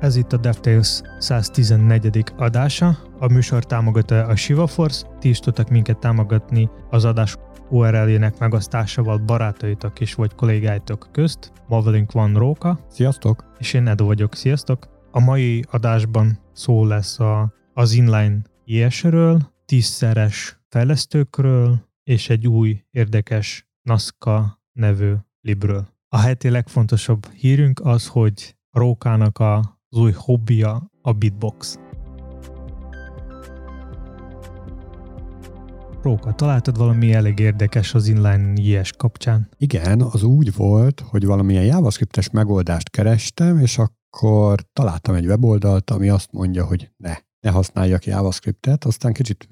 Ez itt a Deftales 114. adása, a műsor támogatója a Sivaforce, ti is tudtak minket támogatni az adás URL-jének megosztásával barátaitok és vagy kollégáitok közt. Ma velünk van Róka. Sziasztok! És én Edo vagyok, sziasztok! A mai adásban szó lesz az inline JS-ről, 10-szeres fejlesztőkről és egy új érdekes NASCA nevű libről. A heti legfontosabb hírünk az, hogy Rókának az új hobbija a beatbox. Róka, találtad valami elég érdekes az inline JS kapcsán? Igen, az úgy volt, hogy valamilyen JavaScript-es megoldást kerestem, és akkor találtam egy weboldalt, ami azt mondja, hogy ne használjak JavaScript-et. Aztán kicsit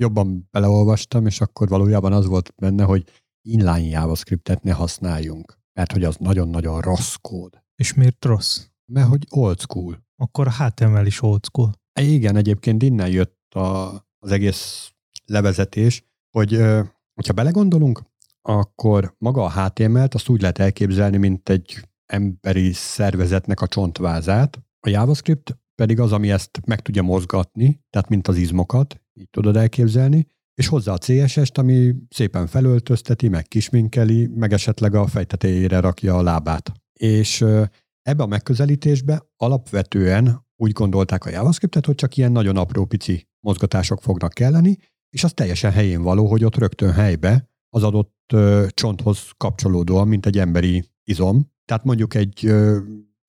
jobban beleolvastam, és akkor valójában az volt benne, hogy inline JavaScript-et ne használjunk, mert hogy az nagyon-nagyon rossz kód. És miért rossz? Mert hogy old school. Akkor a HTML is old school. Igen, egyébként innen jött az egész levezetés, hogy ha belegondolunk, akkor maga a HTML-t azt úgy lehet elképzelni, mint egy emberi szervezetnek a csontvázát. A JavaScript pedig az, ami ezt meg tudja mozgatni, tehát mint az izmokat, így tudod elképzelni, és hozzá a CSS-t, ami szépen felöltözteti, meg kisminkeli, meg esetleg a fejtetejére rakja a lábát. És ebbe a megközelítésbe alapvetően úgy gondolták a JavaScriptet, hogy csak ilyen nagyon apró pici mozgatások fognak kelleni, és az teljesen helyén való, hogy ott rögtön helybe az adott csonthoz kapcsolódóan, mint egy emberi izom. Tehát mondjuk egy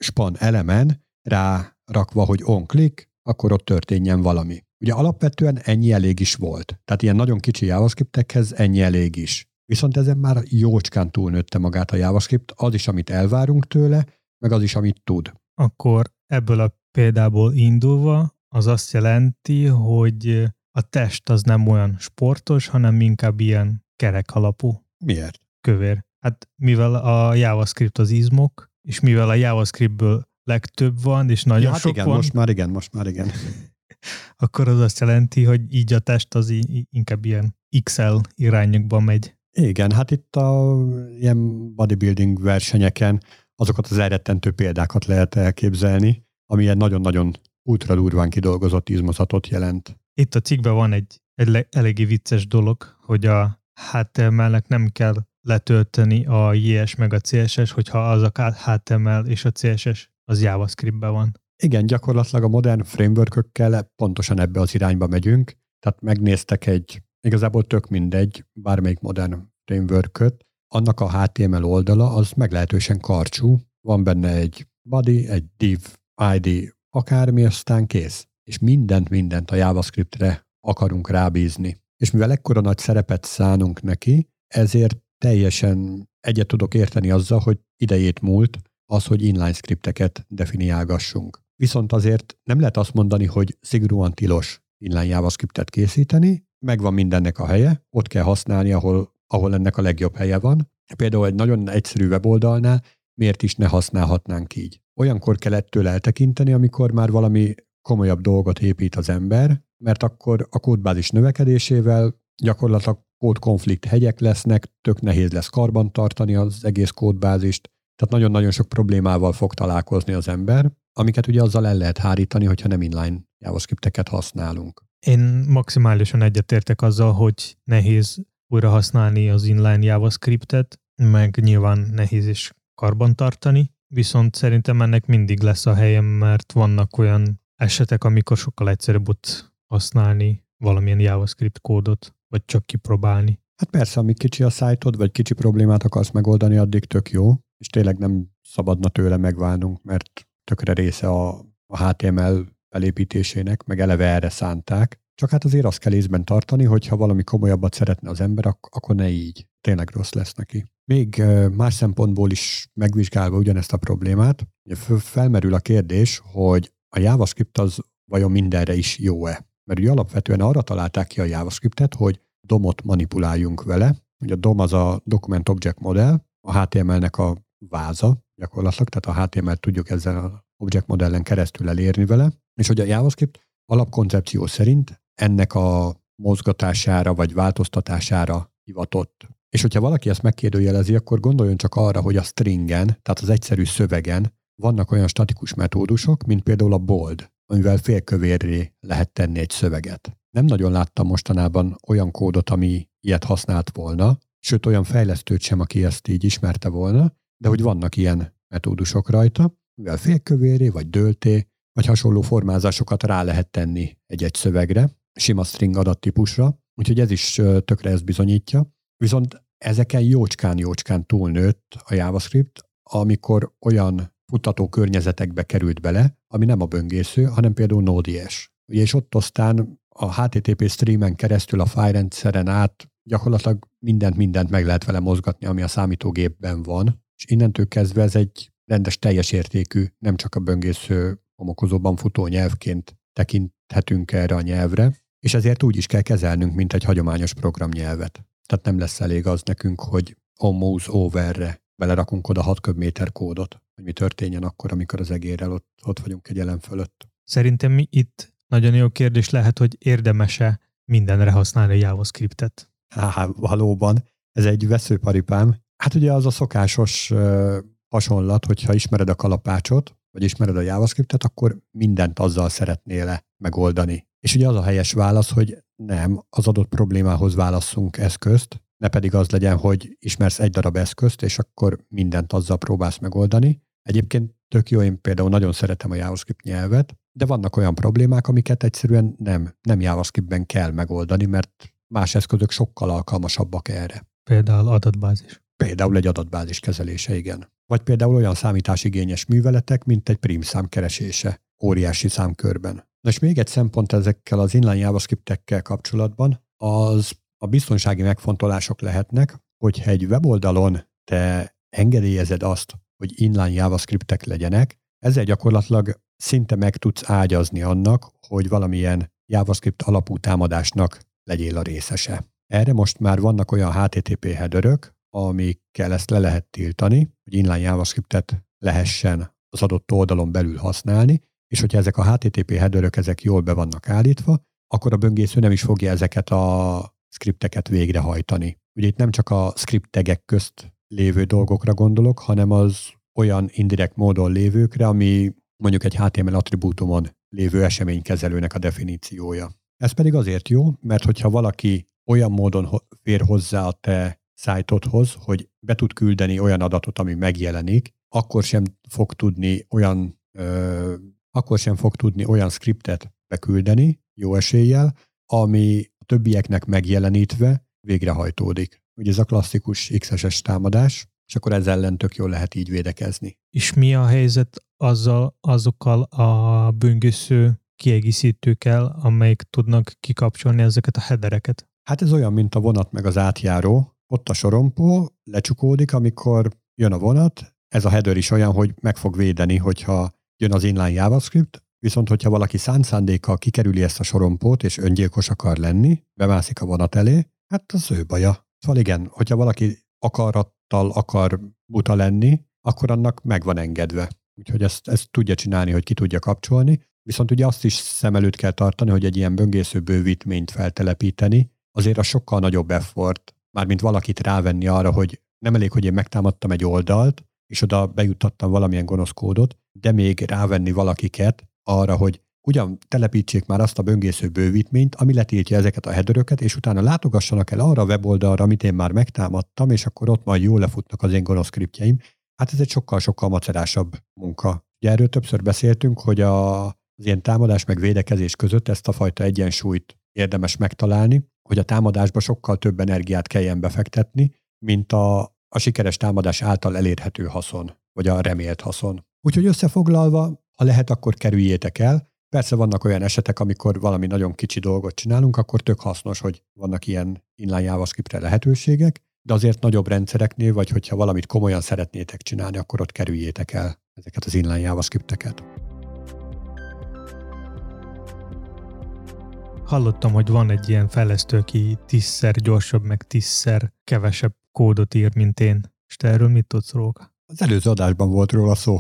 span elemen rárakva, hogy on-click, akkor ott történjen valami. Ugye alapvetően ennyi elég is volt. Tehát ilyen nagyon kicsi JavaScriptekhez ennyi elég is. Viszont ezen már jócskán túlnőtte magát a JavaScript, az is, amit elvárunk tőle, meg az is, amit tud. Akkor ebből a példából indulva az azt jelenti, hogy a test az nem olyan sportos, hanem inkább ilyen kerek alapú. Miért? Kövér. Hát mivel a JavaScript az izmok, és mivel a JavaScriptből legtöbb van, és nagyon sok igen, van. Most már igen. Akkor az azt jelenti, hogy így a test az inkább ilyen XL irányokba megy. Igen, hát itt a ilyen bodybuilding versenyeken azokat az elrettentő példákat lehet elképzelni, ami egy nagyon-nagyon ultra durván kidolgozott izmozatot jelent. Itt a cikkben van egy eléggé vicces dolog, hogy a HTML-nek nem kell letölteni a JS meg a CSS, hogyha az a HTML és a CSS az JavaScript-ben van. Igen, gyakorlatilag a modern frameworkökkel pontosan ebbe az irányba megyünk, tehát megnéztek igazából tök mindegy, bármelyik modern frameworköt, annak a HTML oldala az meglehetősen karcsú, van benne egy body, egy div, id, akármi, aztán kész. És mindent a JavaScriptre akarunk rábízni. És mivel ekkora nagy szerepet szánunk neki, ezért teljesen egyet tudok érteni azzal, hogy idejét múlt az, hogy inline scripteket definiálgassunk. Viszont azért nem lehet azt mondani, hogy szigorúan tilos inline JavaScriptet készíteni, megvan mindennek a helye, ott kell használni, ahol ennek a legjobb helye van. Például egy nagyon egyszerű weboldalnál miért is ne használhatnánk így. Olyankor kell ettől eltekinteni, amikor már valami komolyabb dolgot épít az ember, mert akkor a kódbázis növekedésével gyakorlatilag kódkonflikt hegyek lesznek, tök nehéz lesz karbantartani az egész kódbázist, tehát nagyon-nagyon sok problémával fog találkozni az ember, amiket ugye azzal el lehet hárítani, hogyha nem inline JavaScripteket használunk. Én maximálisan egyetértek azzal, hogy nehéz újra használni az inline JavaScriptet, meg nyilván nehéz is karbantartani, viszont szerintem ennek mindig lesz a helye, mert vannak olyan esetek, amikor sokkal egyszerűbb ott használni valamilyen JavaScript kódot, vagy csak kipróbálni. Hát persze, amíg kicsi a szájtod, vagy kicsi problémát akarsz megoldani, addig tök jó, és tényleg nem szabadna tőle megválnunk, mert tökre része a HTML felépítésének, meg eleve erre szánták. Csak hát azért azt kell észben tartani, hogy ha valami komolyabbat szeretne az ember, akkor ne így. Tényleg rossz lesz neki. Még más szempontból is megvizsgálva ugyanezt a problémát, felmerül a kérdés, hogy a JavaScript az vajon mindenre is jó-e? Mert ugye alapvetően arra találták ki a JavaScriptet, hogy DOM-ot manipuláljunk vele. Ugye a DOM az a Document Object Model, a HTML-nek a váza gyakorlatilag, tehát a HTML-t tudjuk ezzel a Object Modellen keresztül elérni vele, és hogy a JavaScript alapkoncepció szerint ennek a mozgatására vagy változtatására hivatott. És hogyha valaki ezt megkérdőjelezi, akkor gondoljon csak arra, hogy a stringen, tehát az egyszerű szövegen Vannak olyan statikus metódusok, mint például a bold, amivel félkövérré lehet tenni egy szöveget. Nem nagyon láttam mostanában olyan kódot, ami ilyet használt volna, sőt olyan fejlesztőt sem, aki ezt így ismerte volna, de hogy vannak ilyen metódusok rajta, mivel félkövérré, vagy dölté, vagy hasonló formázásokat rá lehet tenni egy-egy szövegre, sima string adattípusra, úgyhogy ez is tökre ezt bizonyítja. Viszont ezeken jócskán-jócskán túlnőtt a JavaScript, amikor olyan futtató környezetekbe került bele, ami nem a böngésző, hanem például Node.js. Ugye, és ott aztán a HTTP streamen keresztül a fájlrendszeren át gyakorlatilag mindent meg lehet vele mozgatni, ami a számítógépben van, és innentől kezdve ez egy rendes teljes értékű, nem csak a böngésző homokozóban futó nyelvként tekinthetünk erre a nyelvre, és ezért úgy is kell kezelnünk, mint egy hagyományos programnyelvet. Tehát nem lesz elég az nekünk, hogy on mouse overre belerakunk oda 6 köbméter kódot, hogy mi történjen akkor, amikor az egérrel ott vagyunk egy elem fölött. Szerintem itt nagyon jó kérdés lehet, hogy érdemese mindenre használni a JavaScript-et. Valóban. Ez egy veszőparipám. Hát ugye az a szokásos hasonlat, hogyha ismered a kalapácsot, vagy ismered a JavaScript-et, akkor mindent azzal szeretnél megoldani. És ugye az a helyes válasz, hogy nem, az adott problémához válasszunk eszközt, ne pedig az legyen, hogy ismersz egy darab eszközt, és akkor mindent azzal próbálsz megoldani. Egyébként tök jó, én például nagyon szeretem a JavaScript nyelvet, de vannak olyan problémák, amiket egyszerűen nem JavaScriptben kell megoldani, mert más eszközök sokkal alkalmasabbak erre. Például adatbázis. Például egy adatbázis kezelése, igen. Vagy például olyan számításigényes műveletek, mint egy prímszám keresése, óriási számkörben. Na és még egy szempont ezekkel az inline JavaScript-ekkel kapcsolatban, az a biztonsági megfontolások lehetnek, hogyha egy weboldalon te engedélyezed azt, hogy inline JavaScript-ek legyenek, ezzel gyakorlatilag szinte meg tudsz ágyazni annak, hogy valamilyen JavaScript alapú támadásnak legyél a részese. Erre most már vannak olyan HTTP headerök, amikkel ezt le lehet tiltani, hogy inline JavaScript-et lehessen az adott oldalon belül használni, és hogyha ezek a HTTP headerök ezek jól be vannak állítva, akkor a böngésző nem is fogja ezeket a scripteket végrehajtani. Ugye itt nem csak a script tagek közt lévő dolgokra gondolok, hanem az olyan indirekt módon lévőkre, ami mondjuk egy HTML attribútumon lévő eseménykezelőnek a definíciója. Ez pedig azért jó, mert hogyha valaki olyan módon fér hozzá a te szájtodhoz, hogy be tud küldeni olyan adatot, ami megjelenik, akkor sem fog tudni olyan scriptet beküldeni, jó eséllyel, ami a többieknek megjelenítve végrehajtódik. Ugye ez a klasszikus XSS támadás, és akkor ezzel ellen tök jól lehet így védekezni. És mi a helyzet azokkal a böngésző kiegészítőkkel, amelyik tudnak kikapcsolni ezeket a headereket? Hát ez olyan, mint a vonat meg az átjáró. Ott a sorompó lecsukódik, amikor jön a vonat. Ez a header is olyan, hogy meg fog védeni, hogyha jön az inline JavaScript, viszont hogyha valaki szándékkal kikerüli ezt a sorompót, és öngyilkos akar lenni, bemászik a vonat elé, hát az ő baja. Szóval igen, hogyha valaki akarattal akar buta lenni, akkor annak meg van engedve. Úgyhogy ezt tudja csinálni, hogy ki tudja kapcsolni. Viszont ugye azt is szem előtt kell tartani, hogy egy ilyen böngésző bővítményt feltelepíteni, azért a sokkal nagyobb effort, mármint valakit rávenni arra, hogy nem elég, hogy én megtámadtam egy oldalt, és oda bejuttattam valamilyen gonosz kódot, de még rávenni valakiket arra, hogy ugyan telepítsék már azt a böngésző bővítményt, ami letiltja ezeket a headeröket, és utána látogassanak el arra a weboldalra, amit én már megtámadtam, és akkor ott majd jól lefutnak az én gonosz scriptjeim. Hát ez egy sokkal-sokkal macerásabb munka. Ugye erről többször beszéltünk, hogy az ilyen támadás meg védekezés között ezt a fajta egyensúlyt érdemes megtalálni, hogy a támadásba sokkal több energiát kelljen befektetni, mint a sikeres támadás által elérhető haszon, vagy a remélt haszon. Úgyhogy összefoglalva, ha lehet, akkor kerüljétek el. Persze vannak olyan esetek, amikor valami nagyon kicsi dolgot csinálunk, akkor tök hasznos, hogy vannak ilyen inline JavaScript-re lehetőségek, de azért nagyobb rendszereknél, vagy hogyha valamit komolyan szeretnétek csinálni, akkor ott kerüljétek el ezeket az inline JavaScript-eket. Hallottam, hogy van egy ilyen fejlesztő, aki 10-szer gyorsabb, meg 10-szer kevesebb kódot ír, mint én. És te erről mit tudsz róla? Az előző adásban volt róla szó.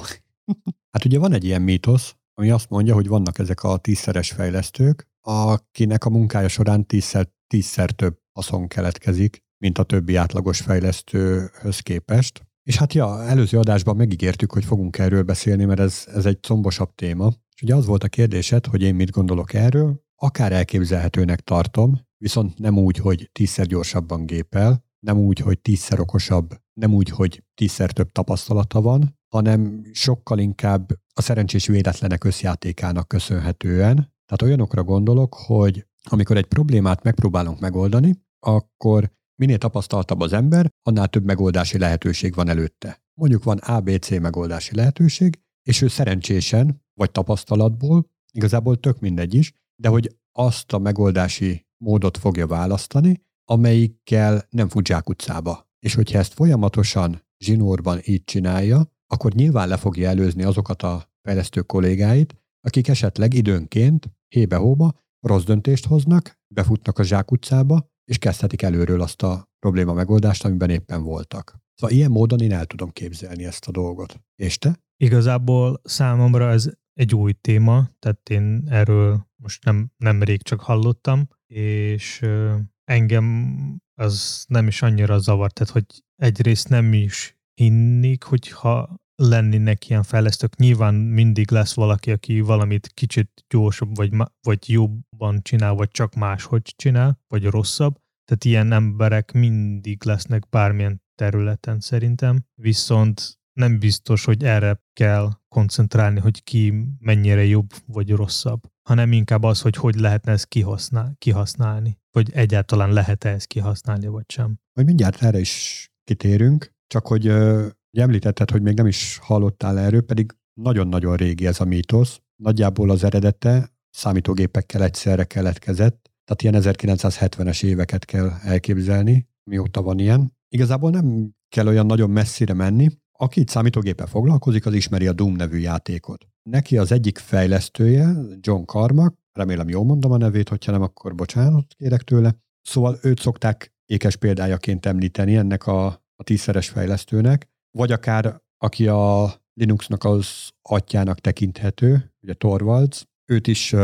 Hát ugye van egy ilyen mítosz, ami azt mondja, hogy vannak ezek a 10-szeres fejlesztők, akinek a munkája során 10-szer több haszon keletkezik, mint a többi átlagos fejlesztőhöz képest. És hát ja, előző adásban megígértük, hogy fogunk erről beszélni, mert ez egy combosabb téma. És ugye az volt a kérdésed, hogy én mit gondolok erről, akár elképzelhetőnek tartom, viszont nem úgy, hogy 10-szer gyorsabban gépel, nem úgy, hogy 10-szer okosabb, nem úgy, hogy 10-szer több tapasztalata van, hanem sokkal inkább a szerencsés véletlenek összjátékának köszönhetően. Tehát olyanokra gondolok, hogy amikor egy problémát megpróbálunk megoldani, akkor minél tapasztaltabb az ember, annál több megoldási lehetőség van előtte. Mondjuk van ABC megoldási lehetőség, és ő szerencsésen, vagy tapasztalatból, igazából tök mindegy is, de hogy azt a megoldási módot fogja választani, amelyikkel nem fut zsákutcába. És hogyha ezt folyamatosan zsinórban így csinálja, akkor nyilván le fogja előzni azokat a fejlesztő kollégáit, akik esetleg időnként hébe-hóba rossz döntést hoznak, befutnak a zsákutcába, és kezdhetik előről azt a probléma megoldást, amiben éppen voltak. Szóval ilyen módon én el tudom képzelni ezt a dolgot. És te? Igazából számomra ez egy új téma, tehát én erről most nemrég csak hallottam, és engem az nem is annyira zavar, tehát hogy egyrészt nem is hinnék, hogyha lennének ilyen fejlesztők. Nyilván mindig lesz valaki, aki valamit kicsit gyorsabb, vagy jobban csinál, vagy csak máshogy csinál, vagy rosszabb. Tehát ilyen emberek mindig lesznek bármilyen területen szerintem, viszont nem biztos, hogy erre kell koncentrálni, hogy ki mennyire jobb vagy rosszabb, hanem inkább az, hogy lehetne ezt kihasználni, vagy egyáltalán lehet-e ezt kihasználni, vagy sem. Majd mindjárt erre is kitérünk, csak hogy említetted, hogy még nem is hallottál erről, pedig nagyon-nagyon régi ez a mítosz. Nagyjából az eredete számítógépekkel egyszerre keletkezett, tehát ilyen 1970-es éveket kell elképzelni, mióta van ilyen. Igazából nem kell olyan nagyon messzire menni. Aki itt számítógéppel foglalkozik, az ismeri a Doom nevű játékot. Neki az egyik fejlesztője, John Carmack, remélem jól mondom a nevét, hogyha nem, akkor bocsánat kérek tőle. Szóval őt szokták ékes példájaként említeni ennek a 10-szeres fejlesztőnek, vagy akár aki a Linuxnak az atyának tekinthető, ugye Torvalds, őt is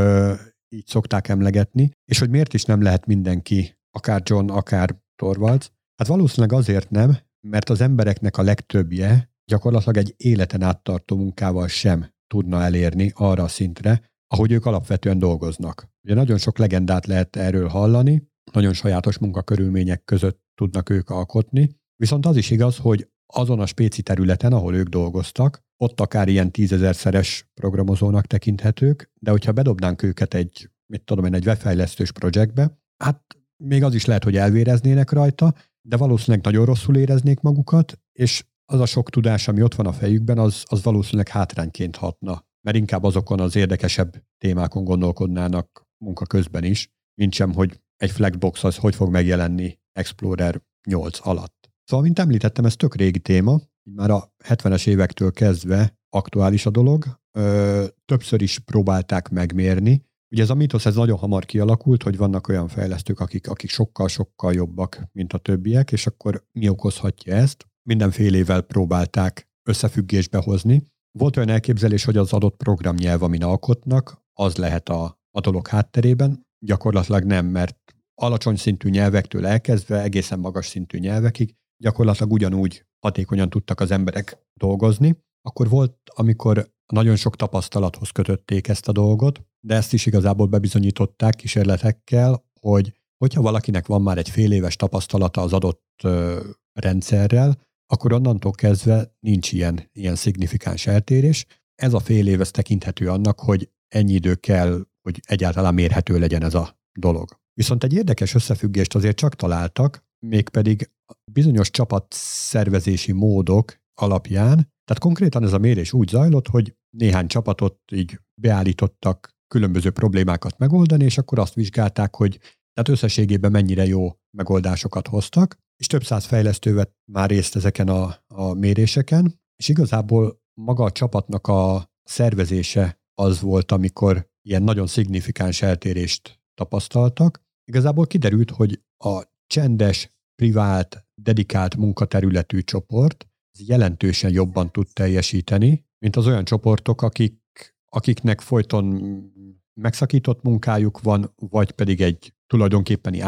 így szokták emlegetni, és hogy miért is nem lehet mindenki, akár John, akár Torvalds? Hát valószínűleg azért nem, mert az embereknek a legtöbbje gyakorlatilag egy életen áttartó munkával sem tudna elérni arra a szintre, ahogy ők alapvetően dolgoznak. Ugye nagyon sok legendát lehet erről hallani, nagyon sajátos munkakörülmények között tudnak ők alkotni, viszont az is igaz, hogy azon a spéci területen, ahol ők dolgoztak, ott akár ilyen 10 000-szeres programozónak tekinthetők, de hogyha bedobnánk őket egy webfejlesztős projektbe, hát még az is lehet, hogy elvéreznének rajta, de valószínűleg nagyon rosszul éreznék magukat, és az a sok tudás, ami ott van a fejükben, az valószínűleg hátrányként hatna, mert inkább azokon az érdekesebb témákon gondolkodnának munka közben is, mint sem, hogy egy flagbox az hogy fog megjelenni Explorer 8 alatt. Szóval, mint említettem, ez tök régi téma, már a 70-es évektől kezdve aktuális a dolog, többször is próbálták megmérni. Ugye ez a mítosz, ez nagyon hamar kialakult, hogy vannak olyan fejlesztők, akik sokkal-sokkal jobbak, mint a többiek, és akkor mi okozhatja ezt? Mindenfélével próbálták összefüggésbe hozni. Volt olyan elképzelés, hogy az adott programnyelv, amin alkotnak, az lehet a dolog hátterében. Gyakorlatilag nem, mert alacsony szintű nyelvektől elkezdve egészen magas szintű nyelvekig gyakorlatilag ugyanúgy hatékonyan tudtak az emberek dolgozni. Akkor volt, amikor nagyon sok tapasztalathoz kötötték ezt a dolgot, de ezt is igazából bebizonyították kísérletekkel, hogyha valakinek van már egy fél éves tapasztalata az adott rendszerrel, akkor onnantól kezdve nincs ilyen szignifikáns eltérés. Ez a fél év, ez tekinthető annak, hogy ennyi idő kell, hogy egyáltalán mérhető legyen ez a dolog. Viszont egy érdekes összefüggést azért csak találtak, mégpedig bizonyos csapatszervezési módok alapján. Tehát konkrétan ez a mérés úgy zajlott, hogy néhány csapatot így beállítottak különböző problémákat megoldani, és akkor azt vizsgálták, hogy tehát összességében mennyire jó megoldásokat hoztak, és több száz fejlesztő vett már részt ezeken a méréseken, és igazából maga a csapatnak a szervezése az volt, amikor ilyen nagyon szignifikáns eltérést tapasztaltak. Igazából kiderült, hogy a csendes, privált, dedikált munkaterületű csoport jelentősen jobban tud teljesíteni, mint az olyan csoportok, akiknek folyton megszakított munkájuk van, vagy pedig egy tulajdonképpeni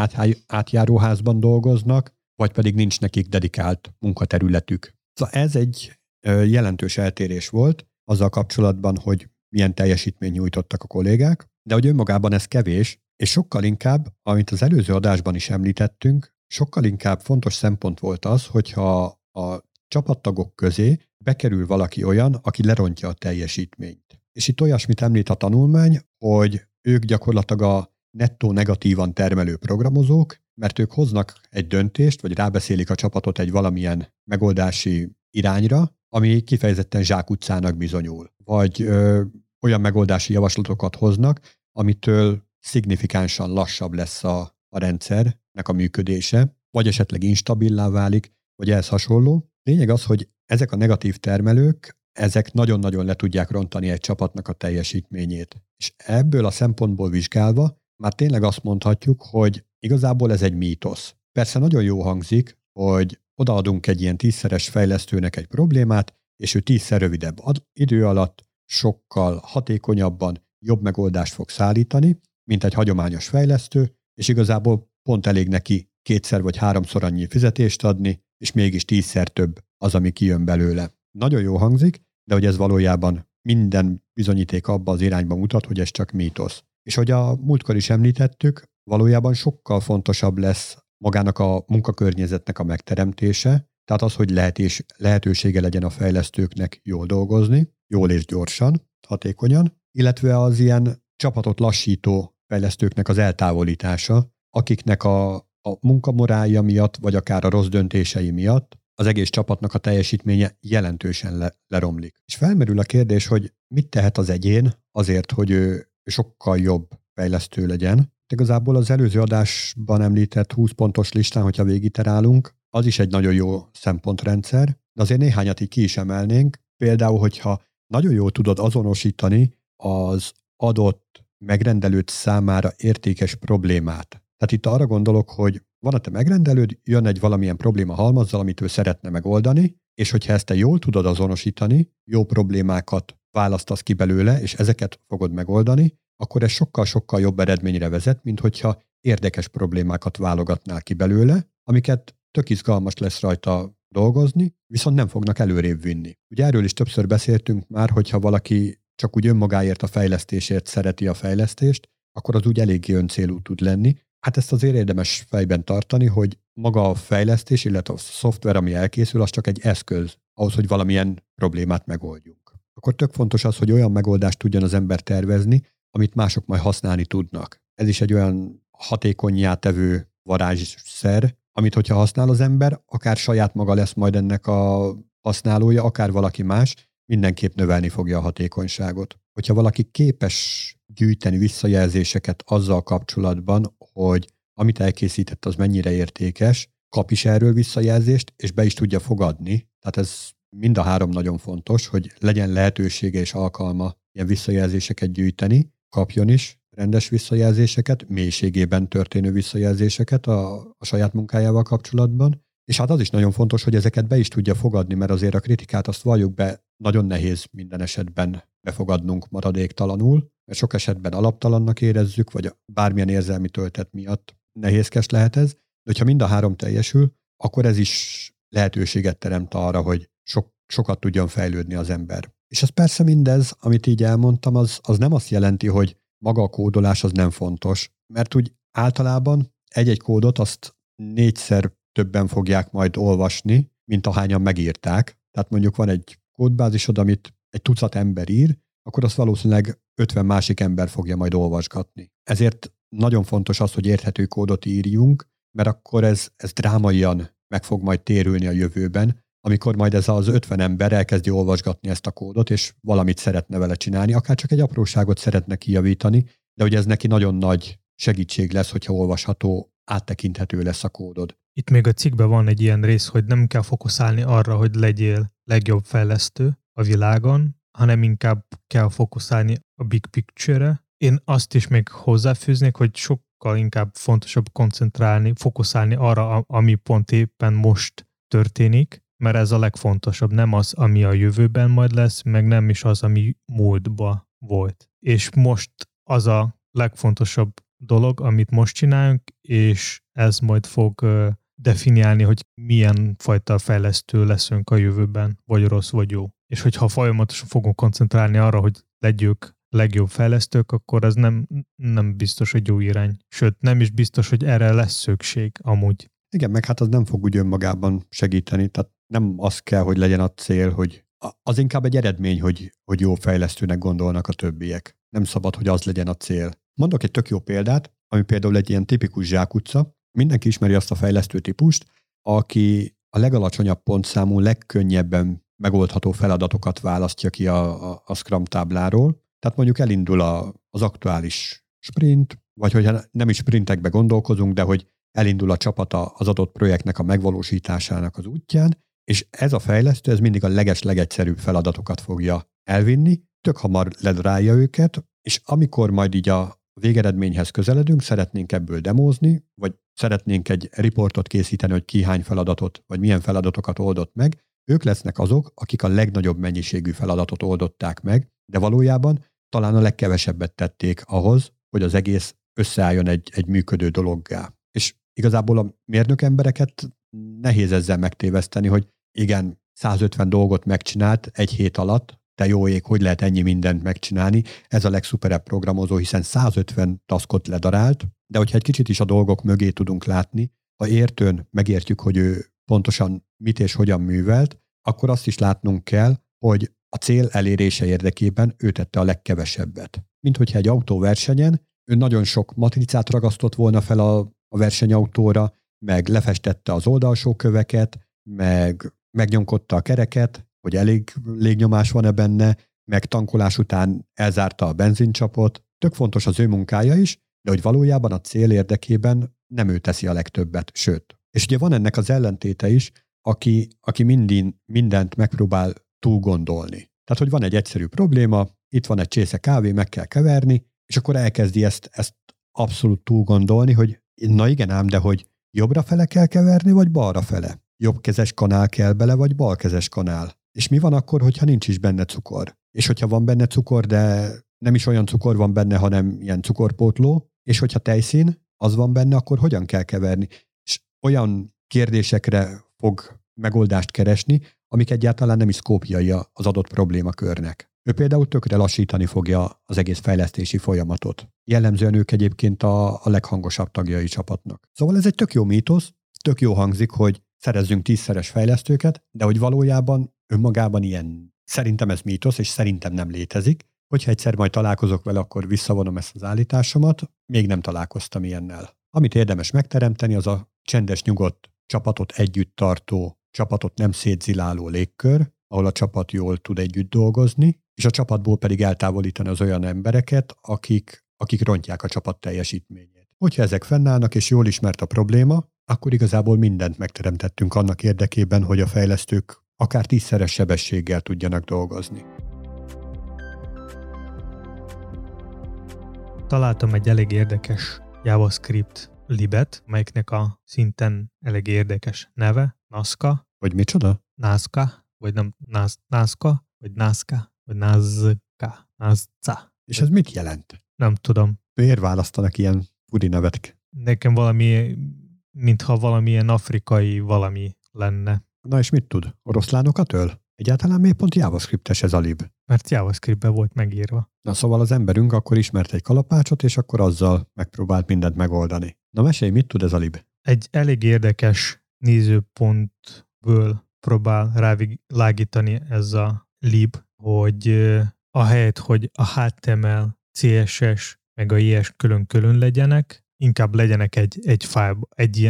átjáróházban dolgoznak, vagy pedig nincs nekik dedikált munkaterületük. Ez egy jelentős eltérés volt azzal kapcsolatban, hogy milyen teljesítményt nyújtottak a kollégák, de hogy önmagában ez kevés, és sokkal inkább, amit az előző adásban is említettünk, sokkal inkább fontos szempont volt az, hogyha a csapattagok közé bekerül valaki olyan, aki lerontja a teljesítményt. És itt olyasmit említ a tanulmány, hogy ők gyakorlatilag a nettó negatívan termelő programozók, mert ők hoznak egy döntést, vagy rábeszélik a csapatot egy valamilyen megoldási irányra, ami kifejezetten zsákutcának bizonyul. Vagy olyan megoldási javaslatokat hoznak, amitől szignifikánsan lassabb lesz a rendszernek a működése, vagy esetleg instabillá válik, vagy ehhez hasonló. Lényeg az, hogy ezek a negatív termelők, ezek nagyon-nagyon le tudják rontani egy csapatnak a teljesítményét. És ebből a szempontból vizsgálva már tényleg azt mondhatjuk, hogy igazából ez egy mítosz. Persze nagyon jó hangzik, hogy odaadunk egy ilyen 10-szeres fejlesztőnek egy problémát, és ő 10-szer rövidebb idő alatt sokkal hatékonyabban jobb megoldást fog szállítani, mint egy hagyományos fejlesztő, és igazából pont elég neki 2-szer vagy 3-szor annyi fizetést adni, és mégis 10-szer több az, ami kijön belőle. Nagyon jó hangzik, de hogy ez valójában minden bizonyíték abba az irányba mutat, hogy ez csak mítosz. És hogy a múltkor is említettük, valójában sokkal fontosabb lesz magának a munkakörnyezetnek a megteremtése, tehát az, hogy lehetősége legyen a fejlesztőknek jól dolgozni, jól és gyorsan, hatékonyan, illetve az ilyen csapatot lassító fejlesztőknek az eltávolítása, akiknek a munkamorálja miatt, vagy akár a rossz döntései miatt az egész csapatnak a teljesítménye jelentősen leromlik. És felmerül a kérdés, hogy mit tehet az egyén azért, hogy ő sokkal jobb fejlesztő legyen. Igazából az előző adásban említett 20 pontos listán, hogyha végigterálunk, az is egy nagyon jó szempontrendszer, de azért néhányat így ki is emelnénk. Például, hogyha nagyon jól tudod azonosítani az adott megrendelőd számára értékes problémát. Tehát itt arra gondolok, hogy van a te megrendelőd, jön egy valamilyen probléma halmazzal, amit ő szeretne megoldani, és hogyha ezt te jól tudod azonosítani, jó problémákat választasz ki belőle, és ezeket fogod megoldani, akkor ez sokkal-sokkal jobb eredményre vezet, mint hogyha érdekes problémákat válogatnál ki belőle, amiket tök izgalmas lesz rajta dolgozni, viszont nem fognak előrébb vinni. Ugye erről is többször beszéltünk már, hogyha valaki csak úgy önmagáért a fejlesztésért szereti a fejlesztést, akkor az úgy eléggé öncélú tud lenni. Hát ezt azért érdemes fejben tartani, hogy maga a fejlesztés, illetve a szoftver, ami elkészül, az csak egy eszköz ahhoz, hogy valamilyen problémát megoldjunk. Akkor tök fontos az, hogy olyan megoldást tudjon az ember tervezni, amit mások majd használni tudnak. Ez is egy olyan hatékonnyá tevő varázsszer, amit hogyha használ az ember, akár saját maga lesz majd ennek a használója, akár valaki más, mindenképp növelni fogja a hatékonyságot. Hogyha valaki képes gyűjteni visszajelzéseket azzal kapcsolatban, hogy amit elkészített, az mennyire értékes, kap is erről visszajelzést, és be is tudja fogadni. Tehát ez mind a három nagyon fontos, hogy legyen lehetősége és alkalma ilyen visszajelzéseket gyűjteni, kapjon is rendes visszajelzéseket, mélységében történő visszajelzéseket a saját munkájával kapcsolatban. És hát az is nagyon fontos, hogy ezeket be is tudja fogadni, mert azért a kritikát, azt valljuk be, nagyon nehéz minden esetben befogadnunk maradéktalanul, mert sok esetben alaptalannak érezzük, vagy bármilyen érzelmi töltet miatt nehézkes lehet ez, de hogyha mind a három teljesül, akkor ez is lehetőséget teremt arra, hogy sokat tudjon fejlődni az ember. És ez persze mindez, amit így elmondtam, az nem azt jelenti, hogy maga a kódolás az nem fontos, mert úgy általában egy-egy kódot azt 4-szer többen fogják majd olvasni, mint ahányan megírták. Tehát mondjuk van egy kódbázisod, amit egy 200 ember ír, akkor azt valószínűleg 50 másik ember fogja majd olvasgatni. Ezért nagyon fontos az, hogy érthető kódot írjunk, mert akkor ez drámaian meg fog majd térülni a jövőben, amikor majd ez az 50 ember elkezdi olvasgatni ezt a kódot, és valamit szeretne vele csinálni, akár csak egy apróságot szeretne kijavítani, de ugye ez neki nagyon nagy segítség lesz, hogyha olvasható, áttekinthető lesz a kódod. Itt még a cikkben van egy ilyen rész, hogy nem kell fokuszálni arra, hogy legyél legjobb fejlesztő a világon, hanem inkább kell fokuszálni a big picture-re. Én azt is még hozzáfűznék, hogy sokkal inkább fontosabb koncentrálni, fokuszálni arra, ami pont éppen most történik, mert ez a legfontosabb, nem az, ami a jövőben majd lesz, meg nem is az, ami múltban volt. És most az a legfontosabb dolog, amit most csinálunk, és ez majd fog definiálni, hogy milyen fajta fejlesztő leszünk a jövőben, vagy rossz, vagy jó. És hogyha folyamatosan fogunk koncentrálni arra, hogy legyünk legjobb fejlesztők, akkor ez nem biztos, hogy jó irány. Sőt, nem is biztos, hogy erre lesz szükség amúgy. Igen, meg hát az nem fog úgy önmagában segíteni, tehát nem az kell, hogy legyen a cél, hogy az inkább egy eredmény, hogy jó fejlesztőnek gondolnak a többiek. Nem szabad, hogy az legyen a cél. Mondok egy tök jó példát, ami például egy ilyen tipikus zsákutca. Mindenki ismeri azt a fejlesztő típust, aki a legalacsonyabb pontszámú, legkönnyebben megoldható feladatokat választja ki a Scrum tábláról. Tehát mondjuk elindul az aktuális sprint, vagy hogyha nem is sprintekbe gondolkozunk, de hogy elindul a csapata az adott projektnek a megvalósításának az útján, és ez a fejlesztő, ez mindig a legegyszerűbb feladatokat fogja elvinni, tök hamar ledrálja őket, és amikor majd így a végeredményhez közeledünk, szeretnénk ebből demózni, vagy szeretnénk egy riportot készíteni, hogy ki hány feladatot, vagy milyen feladatokat oldott meg, ők lesznek azok, akik a legnagyobb mennyiségű feladatot oldották meg, de valójában talán a legkevesebbet tették ahhoz, hogy az egész összeálljon egy működő dologgá. És igazából a mérnök embereket nehéz ezzel megtéveszteni, hogy igen, 150 dolgot megcsinált egy hét alatt, de jó ég, hogy lehet ennyi mindent megcsinálni? Ez a legszuperebb programozó, hiszen 150 taskot ledarált, de hogyha egy kicsit is a dolgok mögé tudunk látni, ha értőn megértjük, hogy ő pontosan mit és hogyan művelt, akkor azt is látnunk kell, hogy a cél elérése érdekében ő tette a legkevesebbet. Mint hogyha egy autóversenyen ő nagyon sok matricát ragasztott volna fel a versenyautóra, meg lefestette az oldalsó köveket, meg megnyomkodta a kereket, hogy elég légnyomás van-e benne, meg tankolás után elzárta a benzincsapot. Tök fontos az ő munkája is, de hogy valójában a cél érdekében nem ő teszi a legtöbbet, sőt. És ugye van ennek az ellentéte is, aki mindent megpróbál túlgondolni. Tehát, hogy van egy egyszerű probléma, itt van egy csésze kávé, meg kell keverni, és akkor elkezdi ezt abszolút túlgondolni, hogy na igen ám, de hogy jobbra fele kell keverni, vagy balra fele? Jobbkezes kanál kell bele, vagy balkezes kanál? És mi van akkor, hogyha nincs is benne cukor? És hogyha van benne cukor, de nem is olyan cukor van benne, hanem ilyen cukorpótló, és hogyha tejszín, az van benne, akkor hogyan kell keverni? És olyan kérdésekre fog megoldást keresni, amik egyáltalán nem is szkópjai az adott problémakörnek. Ő például tökre lassítani fogja az egész fejlesztési folyamatot. Jellemzően ők egyébként a leghangosabb tagjai csapatnak. Szóval ez egy tök jó mítosz, tök jó hangzik, hogy szerezzünk 10-szeres fejlesztőket, de hogy valójában önmagában ilyen. Szerintem ez mítosz, és szerintem nem létezik. Hogyha egyszer majd találkozok vele, akkor visszavonom ezt az állításomat. Még nem találkoztam ilyennel. Amit érdemes megteremteni, az a csendes, nyugodt, csapatot együtt tartó, csapatot nem szétziláló légkör, ahol a csapat jól tud együtt dolgozni, és a csapatból pedig eltávolítani az olyan embereket, akik rontják a csapat teljesítményét. Hogyha ezek fennállnak, és jól ismert a probléma, akkor igazából mindent megteremtettünk annak érdekében, hogy a fejlesztők akár 10-szeres sebességgel tudjanak dolgozni. Találtam egy elég érdekes JavaScript libet, melyiknek a szinten elég érdekes neve, NASCA. Vagy micsoda? NASCA. És ez mit jelent? Nem tudom. Miért választanak ilyen furi nevet? Nekem valami, mintha valamilyen afrikai valami lenne. Na és mit tud? Oroszlánokat öl? Egyáltalán miért pont JavaScript-es ez a lib? Mert JavaScript-be volt megírva. Na szóval az emberünk akkor ismert egy kalapácsot, és akkor azzal megpróbált mindent megoldani. Na mesélj, mit tud ez a lib? Egy elég érdekes nézőpontból próbál rávilágítani ez a lib, hogy ahelyett, hogy a HTML, CSS, meg a JS külön-külön legyenek, inkább legyenek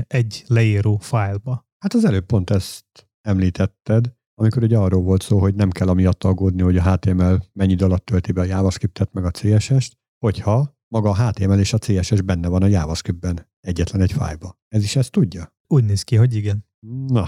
egy leíró fájlba. Hát az előbb pont ezt említetted, amikor ugye arról volt szó, hogy nem kell amiatt aggódni, hogy a HTML mennyi idő alatt tölti be a JavaScript-et meg a CSS-t, hogyha maga a HTML és a CSS benne van a JavaScript-ben egyetlen egy fájlba. Ez is ezt tudja? Úgy néz ki, hogy igen. Na,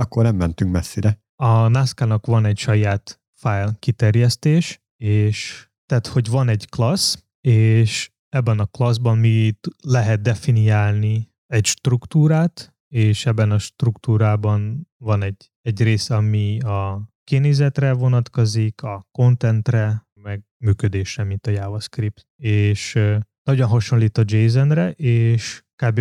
akkor nem mentünk messzire. A NASCA-nak van egy saját fájl kiterjesztés, és tehát, hogy van egy klassz, és ebben a klasszban mi lehet definiálni egy struktúrát, és ebben a struktúrában van egy rész, ami a kinézetre vonatkozik, a contentre, meg működésre, mint a JavaScript. És nagyon hasonlít a JSON-re, és kb.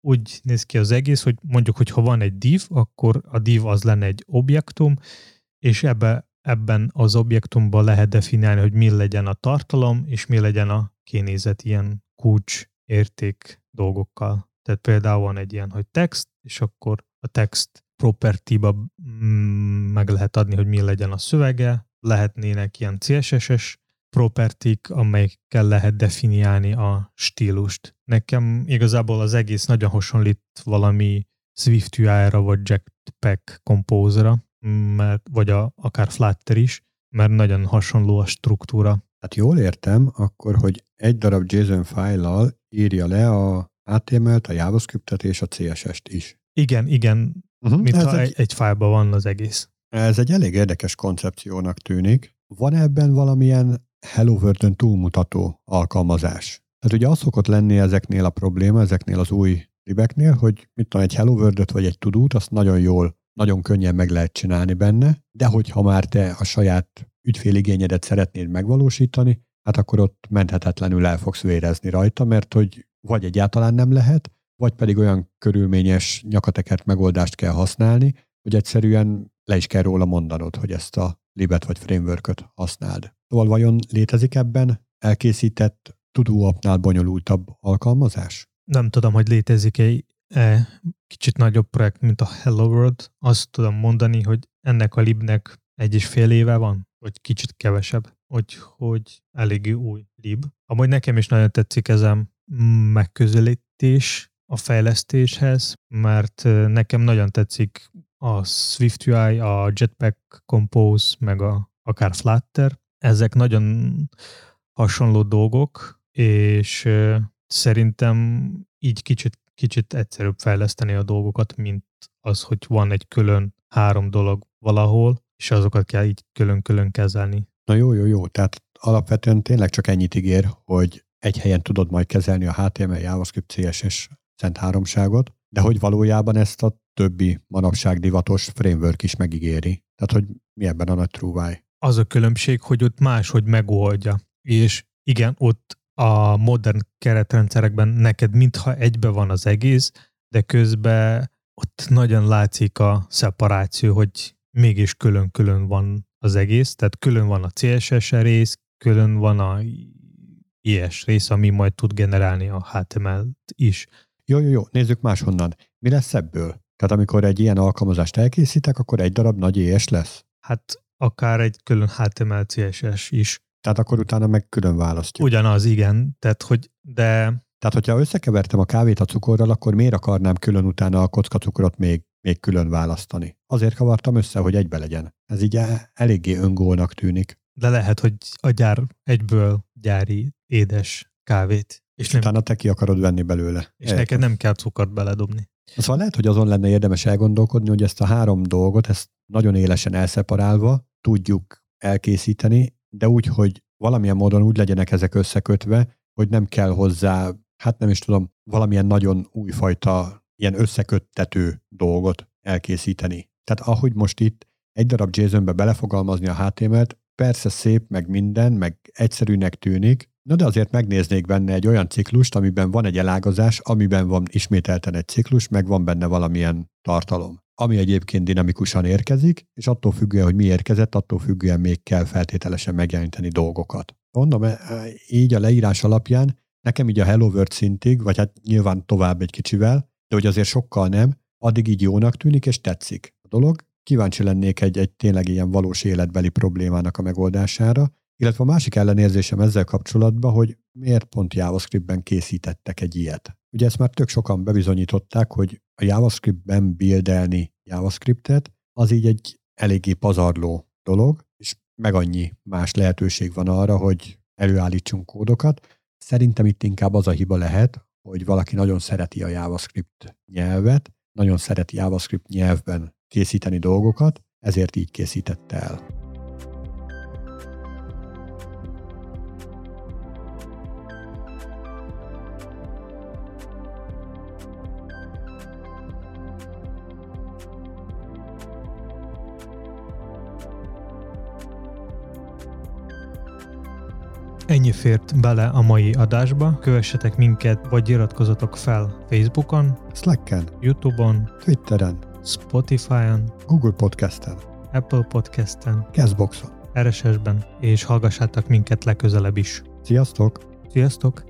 Úgy néz ki az egész, hogy mondjuk, hogy ha van egy div, akkor a div az lenne egy objektum, és ebben az objektumban lehet definiálni, hogy mi legyen a tartalom, és mi legyen a kinézet ilyen kulcs érték dolgokkal. Tehát például van egy ilyen, hogy text, és akkor a text property-ba meg lehet adni, hogy mi legyen a szövege, lehetnének ilyen CSS-es propertik, amelyekkel lehet definiálni a stílust. Nekem igazából az egész nagyon hasonlít valami SwiftUI-ra vagy Jetpack Compose-ra, vagy akár Flutter is, mert nagyon hasonló a struktúra. Hát jól értem, akkor, hogy egy darab JSON fájllal írja le a HTML-t, a JavaScript-et és a CSS-t is. Igen. Mintha egy fájlban van az egész. Ez egy elég érdekes koncepciónak tűnik. Van ebben valamilyen Hello World-ön túlmutató alkalmazás? Hát ugye az szokott lenni ezeknél a probléma, ezeknél az új libeknél, hogy mit tudom, egy Hello World-öt vagy egy to-do-t, azt nagyon jól, nagyon könnyen meg lehet csinálni benne, de hogyha már te a saját ügyféligényedet szeretnéd megvalósítani, hát akkor ott menthetetlenül el fogsz vérezni rajta, mert hogy vagy egyáltalán nem lehet, vagy pedig olyan körülményes nyakatekert megoldást kell használni, hogy egyszerűen le is kell róla mondanod, hogy ezt a libet vagy frameworköt használd. Szóval vajon létezik ebben elkészített to-do appnál bonyolultabb alkalmazás? Nem tudom, hogy létezik egy kicsit nagyobb projekt, mint a Hello World. Azt tudom mondani, hogy ennek a libnek 1,5 éve van, vagy kicsit kevesebb, hogy eléggé új lib. Amúgy nekem is nagyon tetszik ezen megközelítés a fejlesztéshez, mert nekem nagyon tetszik a SwiftUI, a Jetpack Compose, meg akár Flutter. Ezek nagyon hasonló dolgok, és szerintem így kicsit egyszerűbb fejleszteni a dolgokat, mint az, hogy van egy külön 3 dolog valahol, és azokat kell így külön-külön kezelni. Na jó. Tehát alapvetően tényleg csak ennyit ígér, hogy egy helyen tudod majd kezelni a HTML, JavaScript, CSS szent háromságot, de hogy valójában ezt a többi manapság divatos framework is megígéri. Tehát, hogy mi ebben a nagy trúváj? Az a különbség, hogy ott máshogy megoldja. És igen, ott a modern keretrendszerekben neked mintha egybe van az egész, de közben ott nagyon látszik a szeparáció, hogy mégis külön-külön van az egész, tehát külön van a CSS rész, külön van a IS rész, ami majd tud generálni a HTML-t is. Jó, nézzük máshonnan. Mi lesz ebből? Tehát amikor egy ilyen alkalmazást elkészítek, akkor egy darab nagy IS lesz? Hát akár egy külön HTML, CSS is. Tehát akkor utána meg külön választjuk. Ugyanaz, igen. Tehát, hogyha összekevertem a kávét a cukorral, akkor miért akarnám külön utána a kockacukrot még külön választani? Azért kavartam össze, hogy egybe legyen. Ez így eléggé öngólnak tűnik. De lehet, hogy a gyár egyből gyári édes kávét. És utána te ki akarod venni belőle. És neked nem kell cukort beledobni. Szóval lehet, hogy azon lenne érdemes elgondolkodni, hogy ezt a 3 dolgot, ezt nagyon élesen elszeparálva tudjuk elkészíteni, de úgy, hogy valamilyen módon úgy legyenek ezek összekötve, hogy nem kell hozzá, hát nem is tudom, valamilyen nagyon újfajta ilyen összeköttető dolgot elkészíteni. Tehát ahogy most itt egy darab JSON-be belefogalmazni a HTML-t, persze szép, meg minden, meg egyszerűnek tűnik, na de azért megnéznék benne egy olyan ciklust, amiben van egy elágazás, amiben van ismételten egy ciklus, meg van benne valamilyen tartalom, ami egyébként dinamikusan érkezik, és attól függően, hogy mi érkezett, attól függően még kell feltételesen megjelenteni dolgokat. Mondom, így a leírás alapján nekem így a Hello World szintig, vagy hát nyilván tovább egy kicsivel, de hogy azért sokkal nem, addig így jónak tűnik, és tetszik a dolog. Kíváncsi lennék egy tényleg ilyen valós életbeli problémának a megoldására, illetve a másik ellenérzésem ezzel kapcsolatban, hogy miért pont JavaScript-ben készítettek egy ilyet. Ugye ezt már tök sokan bebizonyították, hogy a JavaScript-ben buildelni JavaScript-et, az így egy eléggé pazarló dolog, és meg annyi más lehetőség van arra, hogy előállítsunk kódokat. Szerintem itt inkább az a hiba lehet, hogy valaki nagyon szereti a JavaScript nyelvet, nagyon szereti JavaScript nyelvben készíteni dolgokat, ezért így készítette el. Ennyi fért bele a mai adásba. Kövessetek minket, vagy iratkozzatok fel Facebookon, Slacken, YouTube-on, Twitteren, Spotify-on, Google Podcasten, Apple Podcasten, Castboxon, RSS-ben, és hallgassátok minket legközelebb is. Sziasztok! Sziasztok!